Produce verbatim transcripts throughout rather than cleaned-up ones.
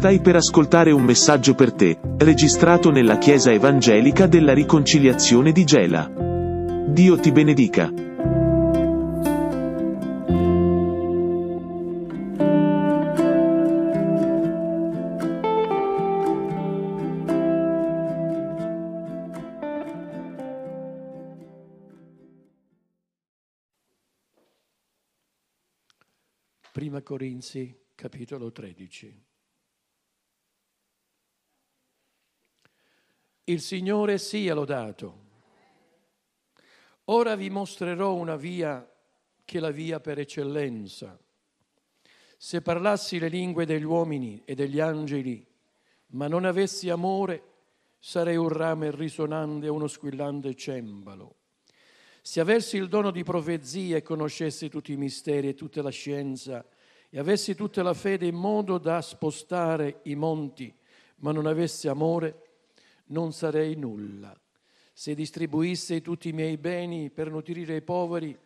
Stai per ascoltare un messaggio per te, registrato nella Chiesa Evangelica della Riconciliazione di Gela. Dio ti benedica. Prima Corinzi, capitolo tredici. Il Signore sia lodato. Ora vi mostrerò una via che è la via per eccellenza. Se parlassi le lingue degli uomini e degli angeli, ma non avessi amore, sarei un rame risonante o uno squillante cembalo. Se avessi il dono di profezia e conoscessi tutti i misteri e tutta la scienza, e avessi tutta la fede in modo da spostare i monti, ma non avessi amore, non sarei nulla. Se distribuissi tutti i miei beni per nutrire i poveri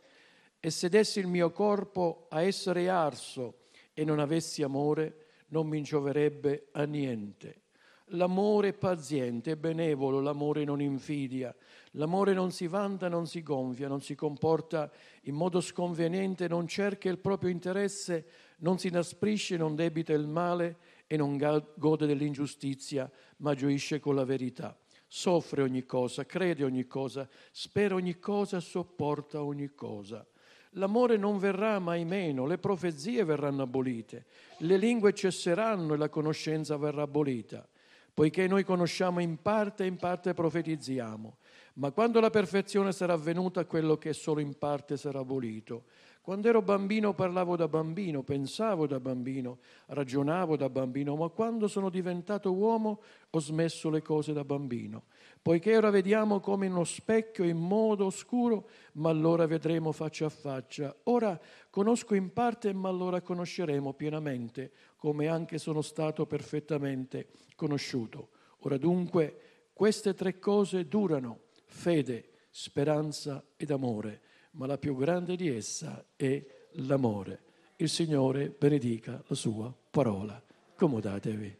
e se dessi il mio corpo a essere arso e non avessi amore, non mi gioverebbe a niente. L'amore è paziente, è benevolo, l'amore non infidia, l'amore non si vanta, non si gonfia, non si comporta in modo sconveniente, non cerca il proprio interesse, non si inasprisce, non debita il male e non gode dell'ingiustizia, ma gioisce con la verità. Soffre ogni cosa, crede ogni cosa, spera ogni cosa, sopporta ogni cosa. L'amore non verrà mai meno, le profezie verranno abolite, le lingue cesseranno e la conoscenza verrà abolita, poiché noi conosciamo in parte e in parte profetizziamo. Ma quando la perfezione sarà avvenuta, quello che è solo in parte sarà abolito. Quando ero bambino parlavo da bambino, pensavo da bambino, ragionavo da bambino, ma quando sono diventato uomo ho smesso le cose da bambino. Poiché ora vediamo come in uno specchio in modo oscuro, ma allora vedremo faccia a faccia. Ora conosco in parte, ma allora conosceremo pienamente, come anche sono stato perfettamente conosciuto. Ora dunque, queste tre cose durano: fede, speranza ed amore, ma la più grande di essa è l'amore. Il Signore benedica la sua parola. Accomodatevi.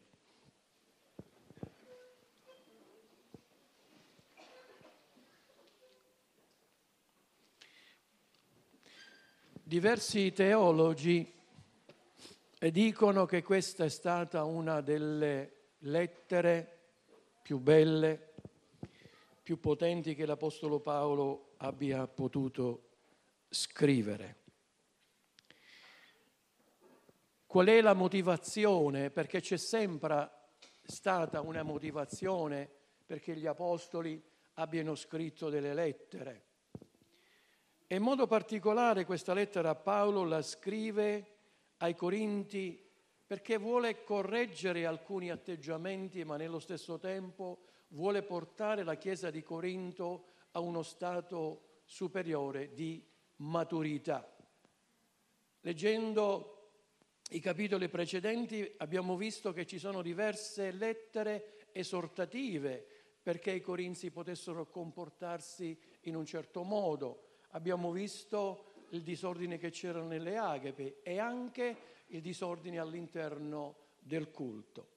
Diversi teologi dicono che questa è stata una delle lettere più belle, più potenti che l'Apostolo Paolo abbia potuto scrivere. Qual è la motivazione? Perché c'è sempre stata una motivazione perché gli Apostoli abbiano scritto delle lettere. E in modo particolare questa lettera a Paolo la scrive ai Corinti perché vuole correggere alcuni atteggiamenti, ma nello stesso tempo vuole portare la Chiesa di Corinto a uno stato superiore di maturità. Leggendo i capitoli precedenti abbiamo visto che ci sono diverse lettere esortative perché i Corinzi potessero comportarsi in un certo modo. Abbiamo visto il disordine che c'era nelle agape e anche il disordine all'interno del culto.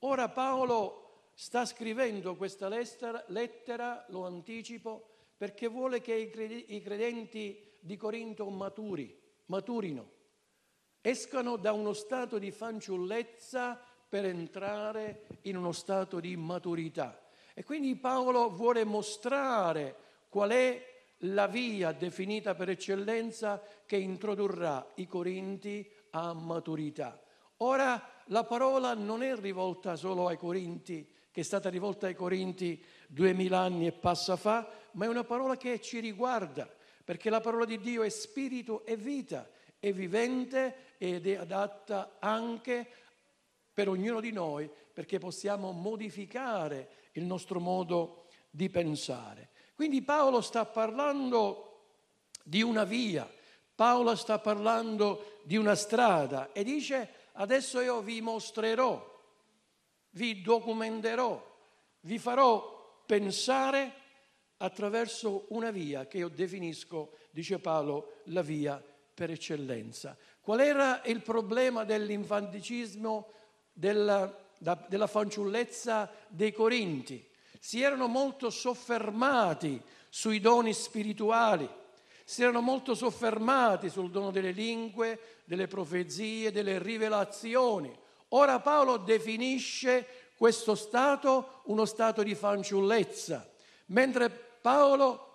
Ora Paolo sta scrivendo questa lettera, lo anticipo, perché vuole che i credenti di Corinto maturi, maturino, escano da uno stato di fanciullezza per entrare in uno stato di maturità. E quindi Paolo vuole mostrare qual è la via definita per eccellenza che introdurrà i Corinti a maturità. Ora la parola non è rivolta solo ai Corinti, che è stata rivolta ai Corinti duemila anni e passa fa, ma è una parola che ci riguarda, perché la parola di Dio è spirito e vita, è vivente ed è adatta anche per ognuno di noi, perché possiamo modificare il nostro modo di pensare. Quindi Paolo sta parlando di una via, Paolo sta parlando di una strada e dice: adesso io vi mostrerò, vi documenterò, vi farò pensare attraverso una via che io definisco, dice Paolo, la via per eccellenza. Qual era il problema dell'infanticismo, della da, della fanciullezza dei Corinti, si erano molto soffermati sui doni spirituali, si erano molto soffermati sul dono delle lingue, delle profezie, delle rivelazioni. Ora Paolo definisce questo stato uno stato di fanciullezza, mentre Paolo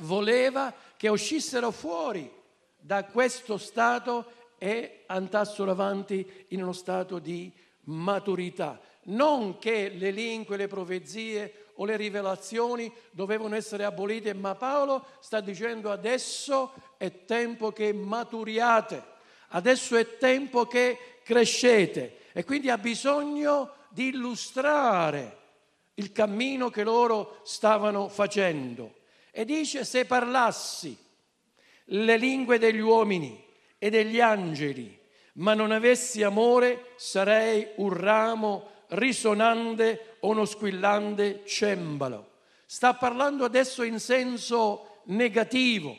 voleva che uscissero fuori da questo stato e andassero avanti in uno stato di maturità. Non che le lingue, le profezie o le rivelazioni dovevano essere abolite, ma Paolo sta dicendo: adesso è tempo che maturiate, adesso è tempo che crescete, e quindi ha bisogno di illustrare il cammino che loro stavano facendo. E dice: se parlassi le lingue degli uomini e degli angeli, ma non avessi amore, sarei un ramo risonante o uno squillante cembalo. Sta parlando adesso in senso negativo.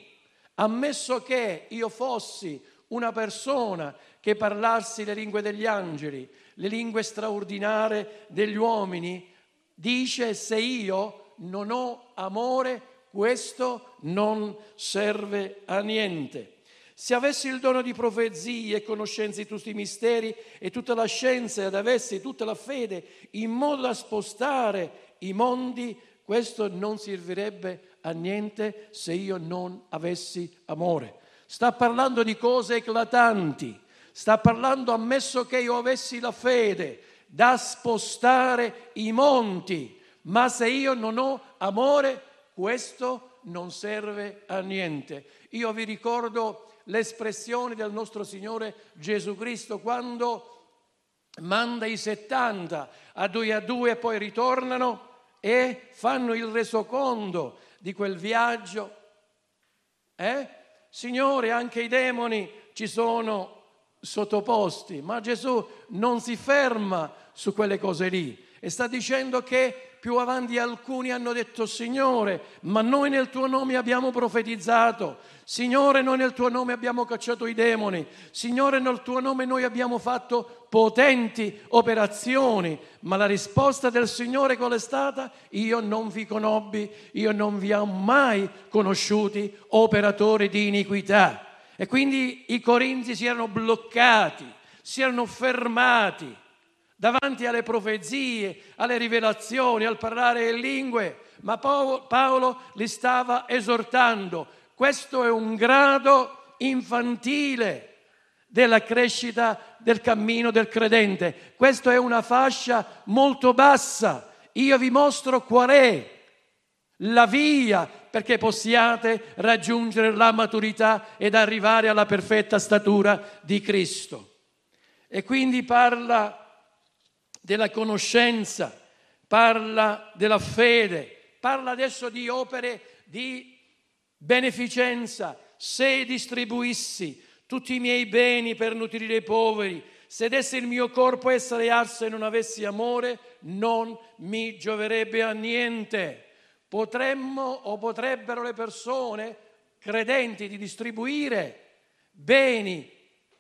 Ammesso che io fossi una persona che parlassi le lingue degli angeli, le lingue straordinarie degli uomini, dice: se io non ho amore, questo non serve a niente. Se avessi il dono di profezie e conoscenza di tutti i misteri e tutta la scienza, ed avessi tutta la fede in modo da spostare i mondi, questo non servirebbe a niente se io non avessi amore. Sta parlando di cose eclatanti, sta parlando, ammesso che io avessi la fede da spostare i monti, ma se io non ho amore, questo non serve a niente. Io vi ricordo l'espressione del nostro Signore Gesù Cristo quando manda i settanta a due a due e poi ritornano e fanno il resoconto di quel viaggio. Eh? Signore, anche i demoni ci sono sottoposti, ma Gesù non si ferma su quelle cose lì e sta dicendo che più avanti alcuni hanno detto: Signore, ma noi nel tuo nome abbiamo profetizzato, Signore, noi nel tuo nome abbiamo cacciato i demoni, Signore, nel tuo nome noi abbiamo fatto potenti operazioni. Ma la risposta del Signore qual è stata? Io non vi conobbi, io non vi ho mai conosciuti, operatori di iniquità. E quindi i Corinzi si erano bloccati, si erano fermati davanti alle profezie, alle rivelazioni, al parlare in lingue, ma Paolo li stava esortando. Questo è un grado infantile della crescita del cammino del credente. Questa è una fascia molto bassa. Io vi mostro qual è la via perché possiate raggiungere la maturità ed arrivare alla perfetta statura di Cristo. E quindi parla della conoscenza, parla della fede, parla adesso di opere di beneficenza. Se distribuissi tutti i miei beni per nutrire i poveri, se dessi il mio corpo a essere arso e non avessi amore, non mi gioverebbe a niente. Potremmo o potrebbero le persone credenti di distribuire beni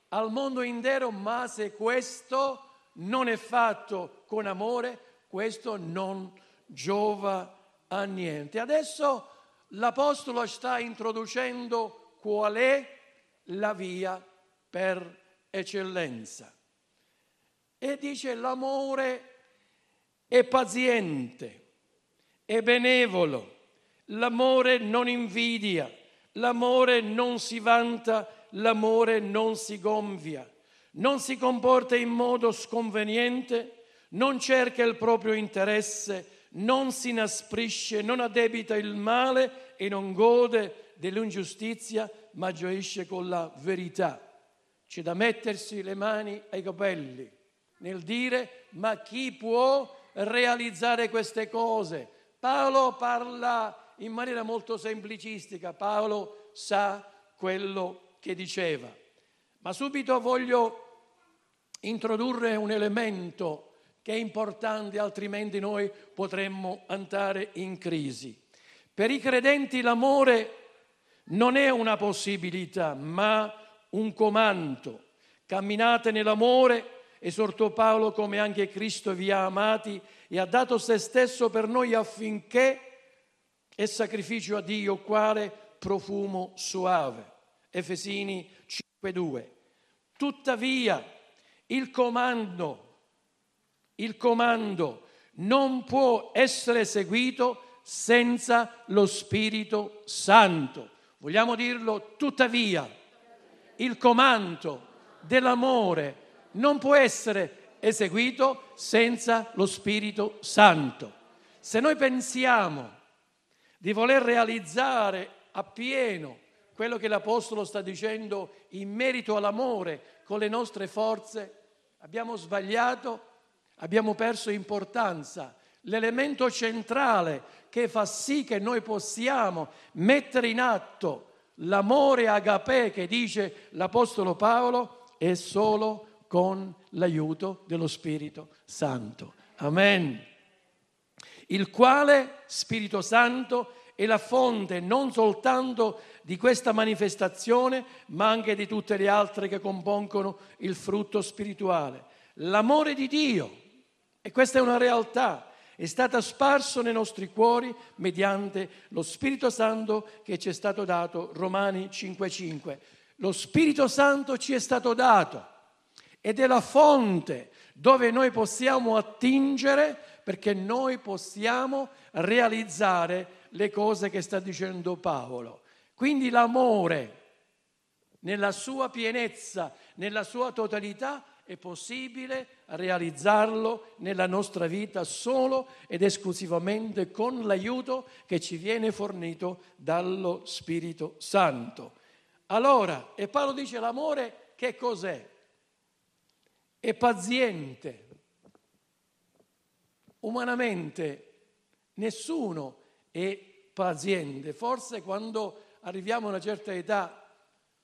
al mondo intero, ma se questo non è fatto con amore, questo non giova a niente. Adesso l'Apostolo sta introducendo qual è la via per eccellenza e dice: l'amore è paziente, è benevolo, l'amore non invidia, l'amore non si vanta, l'amore non si gonfia, non si comporta in modo sconveniente, non cerca il proprio interesse, non si inasprisce, non addebita il male e non gode dell'ingiustizia, ma gioisce con la verità. C'è da mettersi le mani ai capelli nel dire: ma chi può realizzare queste cose? Paolo parla in maniera molto semplicistica, Paolo sa quello che diceva. Ma subito voglio introdurre un elemento che è importante, altrimenti noi potremmo andare in crisi. Per i credenti l'amore non è una possibilità, ma un comando. Camminate nell'amore esortò Paolo, come anche Cristo vi ha amati e ha dato se stesso per noi affinché è sacrificio a Dio quale profumo soave. Efesini cinque due. Tuttavia il comando, il comando non può essere seguito senza lo Spirito Santo. Vogliamo dirlo? Tuttavia il comando dell'amore non può essere eseguito senza lo Spirito Santo. Se noi pensiamo di voler realizzare appieno quello che l'Apostolo sta dicendo in merito all'amore con le nostre forze, abbiamo sbagliato, abbiamo perso importanza. L'elemento centrale che fa sì che noi possiamo mettere in atto l'amore agapè che dice l'Apostolo Paolo è solo con l'aiuto dello Spirito Santo. Amen. Il quale Spirito Santo è la fonte non soltanto di questa manifestazione, ma anche di tutte le altre che compongono il frutto spirituale. L'amore di Dio, e questa è una realtà, è stata sparso nei nostri cuori mediante lo Spirito Santo che ci è stato dato. Romani cinque cinque. Lo Spirito Santo ci è stato dato ed è la fonte dove noi possiamo attingere, perché noi possiamo realizzare le cose che sta dicendo Paolo. Quindi l'amore nella sua pienezza, nella sua totalità, è possibile realizzarlo nella nostra vita solo ed esclusivamente con l'aiuto che ci viene fornito dallo Spirito Santo. Allora, e Paolo dice l'amore che cos'è? È paziente. Umanamente nessuno è paziente. Forse quando arriviamo a una certa età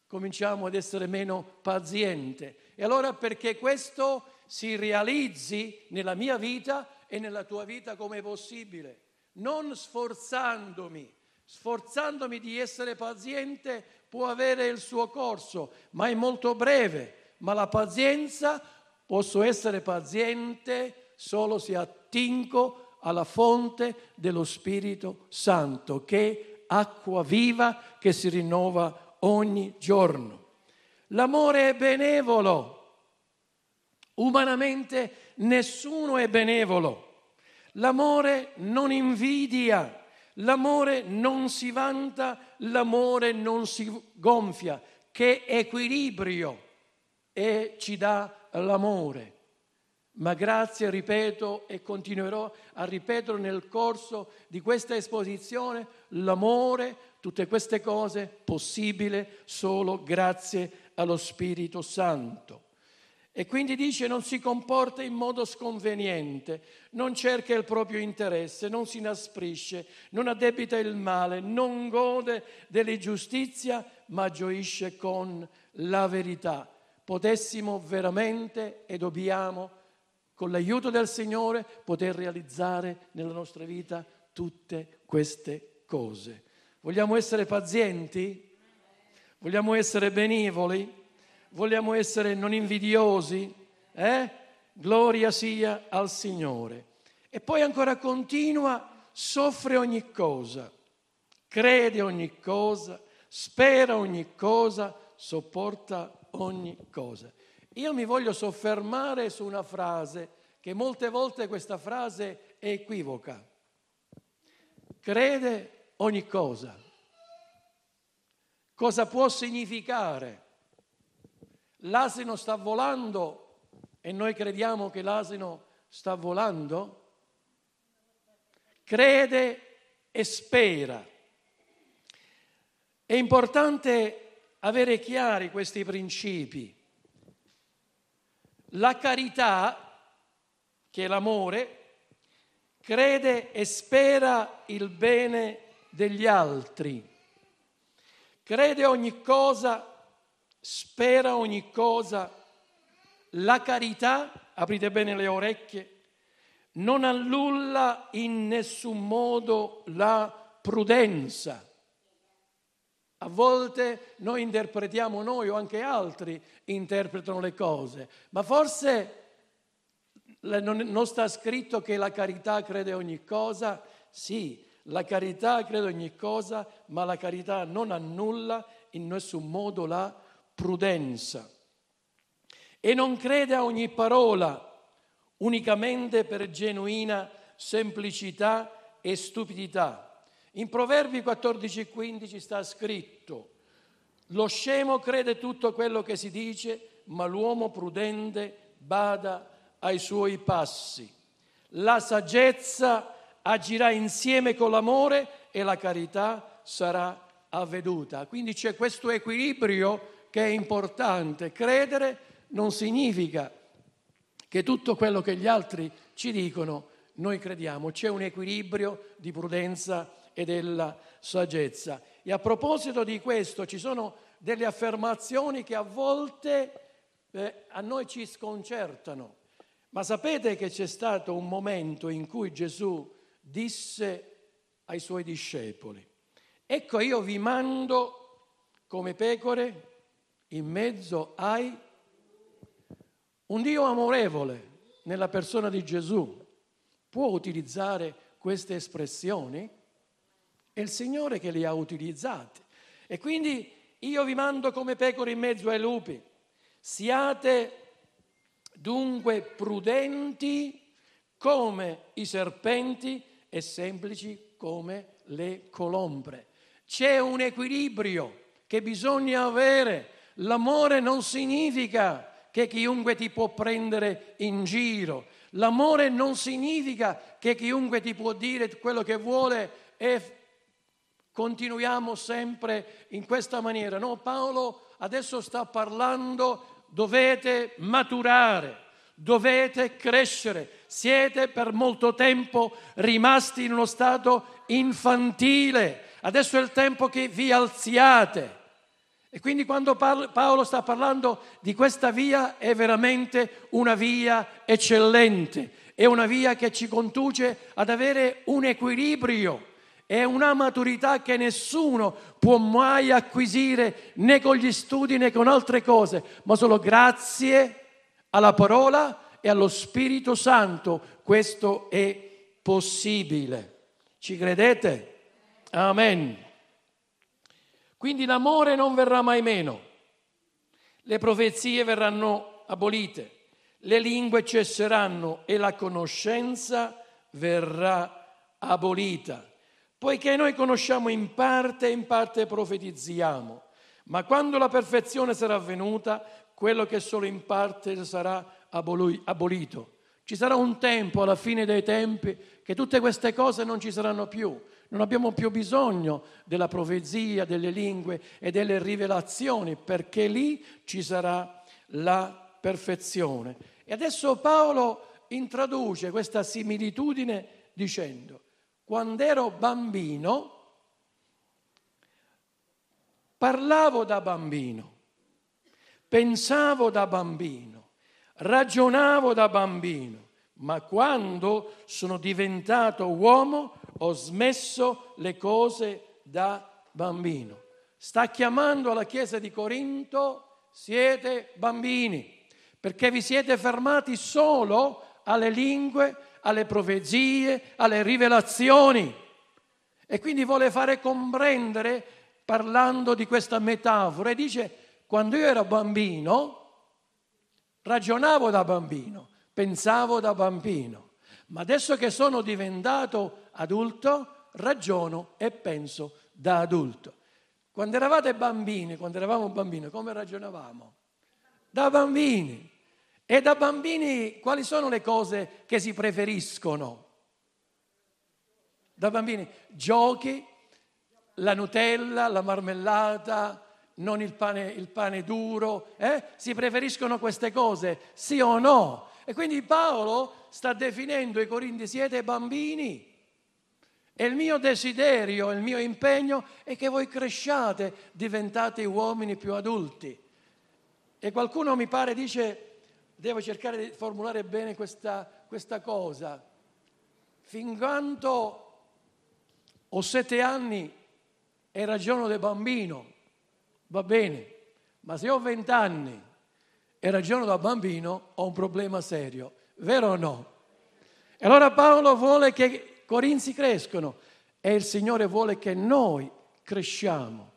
cominciamo ad essere meno paziente. E allora, perché questo si realizzi nella mia vita e nella tua vita come è possibile, non sforzandomi, sforzandomi di essere paziente può avere il suo corso, ma è molto breve. Ma la pazienza, posso essere paziente solo se attingo alla fonte dello Spirito Santo, che è acqua viva che si rinnova ogni giorno. L'amore è benevolo. Umanamente nessuno è benevolo. L'amore non invidia, l'amore non si vanta, l'amore non si gonfia. Che equilibrio e ci dà l'amore. Ma grazie, ripeto e continuerò a ripetere nel corso di questa esposizione, l'amore, tutte queste cose possibile solo grazie allo Spirito Santo. E quindi dice non si comporta in modo sconveniente, non cerca il proprio interesse, non si inasprisce, non addebita il male, non gode dell'ingiustizia, ma gioisce con la verità. Potessimo veramente e dobbiamo, con l'aiuto del Signore, poter realizzare nella nostra vita tutte queste cose. Vogliamo essere pazienti? Vogliamo essere benevoli? Vogliamo essere non invidiosi? Eh? Gloria sia al Signore. E poi ancora continua, soffre ogni cosa, crede ogni cosa, spera ogni cosa, sopporta ogni cosa. Io mi voglio soffermare su una frase, che molte volte questa frase è equivoca. Crede ogni cosa. Cosa può significare? L'asino sta volando e noi crediamo che l'asino sta volando? Crede e spera. È importante avere chiari questi principi. La carità, che è l'amore, crede e spera il bene degli altri. Crede ogni cosa, spera ogni cosa. La carità, aprite bene le orecchie, non annulla in nessun modo la prudenza. A volte noi interpretiamo, noi o anche altri interpretano le cose, ma forse Non, non sta scritto che la carità crede ogni cosa? Sì, la carità crede ogni cosa, ma la carità non annulla in nessun modo la prudenza. E non crede a ogni parola, unicamente per genuina semplicità e stupidità. In Proverbi quattordici quindici sta scritto: lo scemo crede tutto quello che si dice, ma l'uomo prudente bada ai suoi passi. La saggezza agirà insieme con l'amore e la carità sarà avveduta. Quindi c'è questo equilibrio che è importante. Credere non significa che tutto quello che gli altri ci dicono noi crediamo. C'è un equilibrio di prudenza e della saggezza. E a proposito di questo ci sono delle affermazioni che a volte eh, a noi ci sconcertano. Ma sapete che c'è stato un momento in cui Gesù disse ai suoi discepoli: ecco, io vi mando come pecore in mezzo ai... Un Dio amorevole nella persona di Gesù può utilizzare queste espressioni? È il Signore che le ha utilizzate. E quindi io vi mando come pecore in mezzo ai lupi. Siate dunque prudenti come i serpenti e semplici come le colombre. C'è un equilibrio che bisogna avere. L'amore non significa che chiunque ti può prendere in giro. L'amore non significa che chiunque ti può dire quello che vuole e continuiamo sempre in questa maniera. No, Paolo adesso sta parlando: dovete maturare, dovete crescere, siete per molto tempo rimasti in uno stato infantile, adesso è il tempo che vi alziate. E quindi quando Paolo sta parlando di questa via è veramente una via eccellente, è una via che ci conduce ad avere un equilibrio, è una maturità che nessuno può mai acquisire né con gli studi né con altre cose, ma solo grazie alla parola e allo Spirito Santo questo è possibile. Ci credete? Amen. Quindi l'amore non verrà mai meno, le profezie verranno abolite, le lingue cesseranno e la conoscenza verrà abolita. Poiché noi conosciamo in parte e in parte profetizziamo, ma quando la perfezione sarà avvenuta, quello che solo in parte sarà abolito. Ci sarà un tempo, alla fine dei tempi, che tutte queste cose non ci saranno più. Non abbiamo più bisogno della profezia, delle lingue e delle rivelazioni, perché lì ci sarà la perfezione. E adesso Paolo introduce questa similitudine dicendo: quando ero bambino, parlavo da bambino, pensavo da bambino, ragionavo da bambino, ma quando sono diventato uomo ho smesso le cose da bambino. Sta chiamando alla Chiesa di Corinto: siete bambini, perché vi siete fermati solo alle lingue, alle profezie, alle rivelazioni. E quindi vuole fare comprendere, parlando di questa metafora, e dice: quando io ero bambino ragionavo da bambino, pensavo da bambino, ma adesso che sono diventato adulto ragiono e penso da adulto. Quando eravate bambini, quando eravamo bambini, come ragionavamo? Da bambini. E da bambini quali sono le cose che si preferiscono? Da bambini giochi, la Nutella, la marmellata, non il pane, il pane duro, eh? Si preferiscono queste cose, sì o no? E quindi Paolo sta definendo i Corinti: siete bambini. E il mio desiderio, il mio impegno è che voi cresciate, diventate uomini più adulti. E qualcuno mi pare dice... Devo cercare di formulare bene questa, questa cosa. Fin quando ho sette anni e ragiono da bambino, va bene, ma se ho vent'anni e ragiono da bambino ho un problema serio, Vero o no? E allora Paolo vuole che i Corinzi crescano e il Signore vuole che noi cresciamo,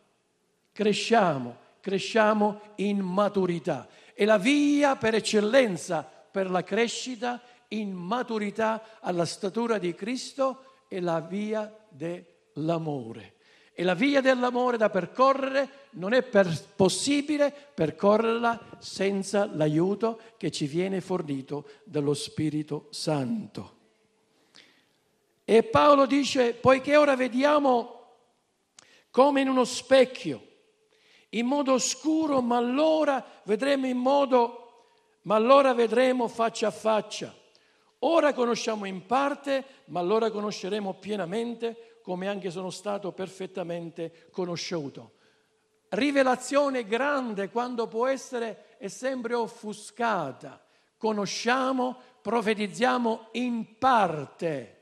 cresciamo, cresciamo in maturità. E la via per eccellenza per la crescita in maturità alla statura di Cristo è la via dell'amore. E la via dell'amore da percorrere non è per possibile percorrerla senza l'aiuto che ci viene fornito dallo Spirito Santo. E Paolo dice, poiché ora vediamo come in uno specchio, in modo oscuro, ma allora vedremo in modo, ma allora vedremo faccia a faccia. Ora conosciamo in parte, ma allora conosceremo pienamente, come anche sono stato perfettamente conosciuto. Rivelazione grande quando può essere è sempre offuscata. Conosciamo, profetizziamo in parte,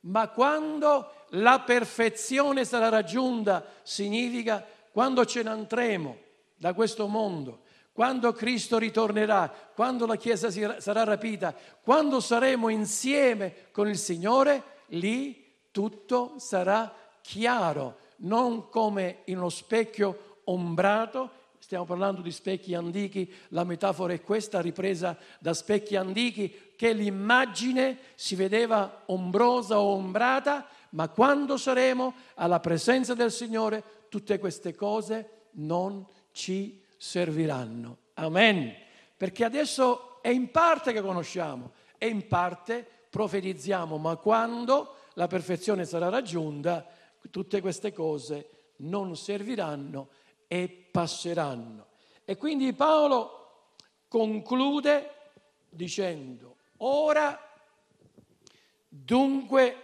ma quando la perfezione sarà raggiunta, significa quando ce ne andremo da questo mondo, quando Cristo ritornerà, quando la Chiesa sarà rapita, quando saremo insieme con il Signore, lì tutto sarà chiaro, non come in uno specchio ombrato. Stiamo parlando di specchi antichi, la metafora è questa, ripresa da specchi antichi, che l'immagine si vedeva ombrosa o ombrata, ma quando saremo alla presenza del Signore, tutte queste cose non ci serviranno. Amen. Perché adesso è in parte che conosciamo, e in parte profetizziamo, ma quando la perfezione sarà raggiunta, tutte queste cose non serviranno e passeranno. E quindi Paolo conclude dicendo, ora dunque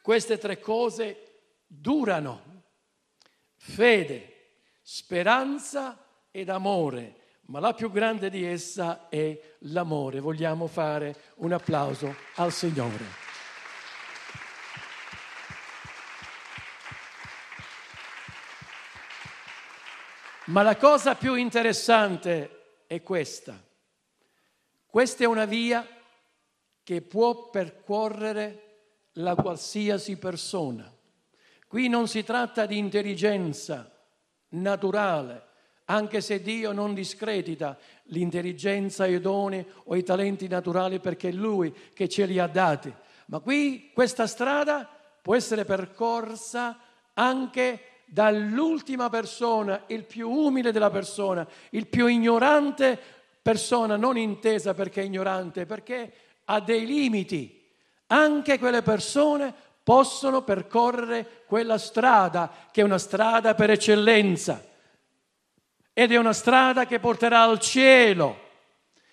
queste tre cose durano, fede, speranza ed amore, ma la più grande di essa è l'amore. Vogliamo fare un applauso al Signore. Ma la cosa più interessante è questa. Questa è una via che può percorrere la qualsiasi persona. Qui non si tratta di intelligenza naturale, anche se Dio non discredita l'intelligenza, i doni o i talenti naturali perché è Lui che ce li ha dati. Ma qui questa strada può essere percorsa anche dall'ultima persona, il più umile della persona, il più ignorante persona, non intesa perché è ignorante, perché ha dei limiti. Anche quelle persone possono percorrere quella strada, che è una strada per eccellenza, ed è una strada che porterà al cielo.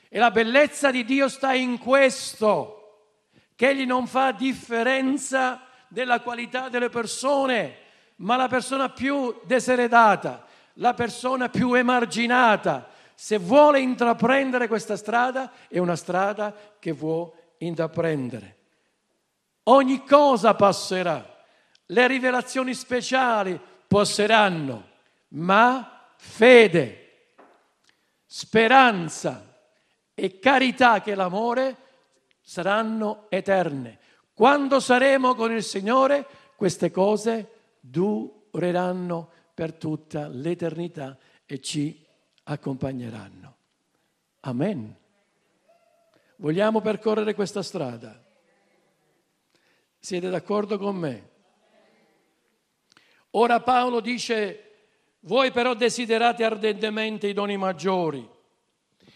E la bellezza di Dio sta in questo, che Egli non fa differenza della qualità delle persone, ma la persona più diseredata, la persona più emarginata, se vuole intraprendere questa strada, è una strada che vuol intraprendere. Ogni cosa passerà, le rivelazioni speciali passeranno, ma fede, speranza e carità, che è l'amore, saranno eterne. Quando saremo con il Signore, queste cose dureranno per tutta l'eternità e ci accompagneranno. Amen. Vogliamo percorrere questa strada? Siete d'accordo con me? Ora Paolo dice, voi però desiderate ardentemente i doni maggiori.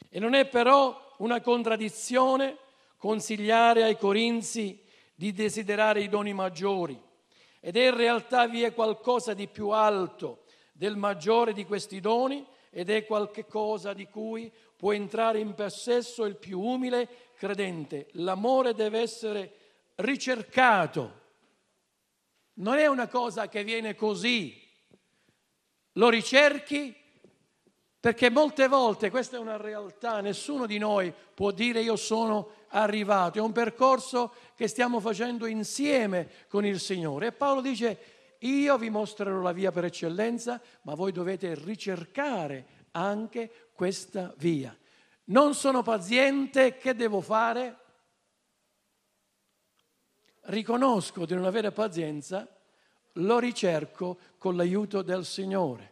E non è però una contraddizione consigliare ai Corinzi di desiderare i doni maggiori. Ed in realtà vi è qualcosa di più alto del maggiore di questi doni, ed è qualcosa di cui può entrare in possesso il più umile credente. L'amore deve essere ricercato. Non è una cosa che viene così. Lo ricerchi, perché molte volte, questa è una realtà, nessuno di noi può dire io sono arrivato, è un percorso che stiamo facendo insieme con il Signore. E Paolo dice, io vi mostrerò la via per eccellenza, ma voi dovete ricercare anche questa via. non sono paziente, che devo fare? Riconosco di non avere pazienza, lo ricerco con l'aiuto del Signore.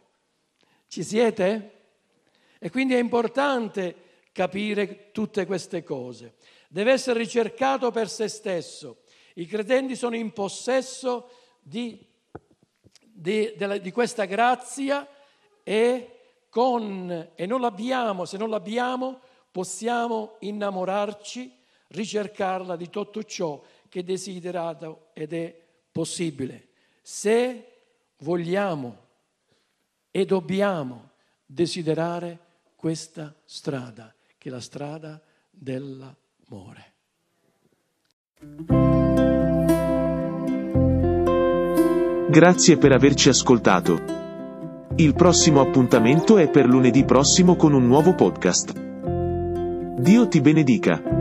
Ci siete? E quindi è importante capire tutte queste cose. Deve essere ricercato per se stesso. I credenti sono in possesso di, di, della, di questa grazia e, con, e non l'abbiamo, se non l'abbiamo possiamo innamorarci, ricercarla di tutto ciò che è desiderato ed è possibile. Se vogliamo e dobbiamo desiderare questa strada, che è la strada dell'amore. Grazie per averci ascoltato. Il prossimo appuntamento è per lunedì prossimo con un nuovo podcast. Dio ti benedica.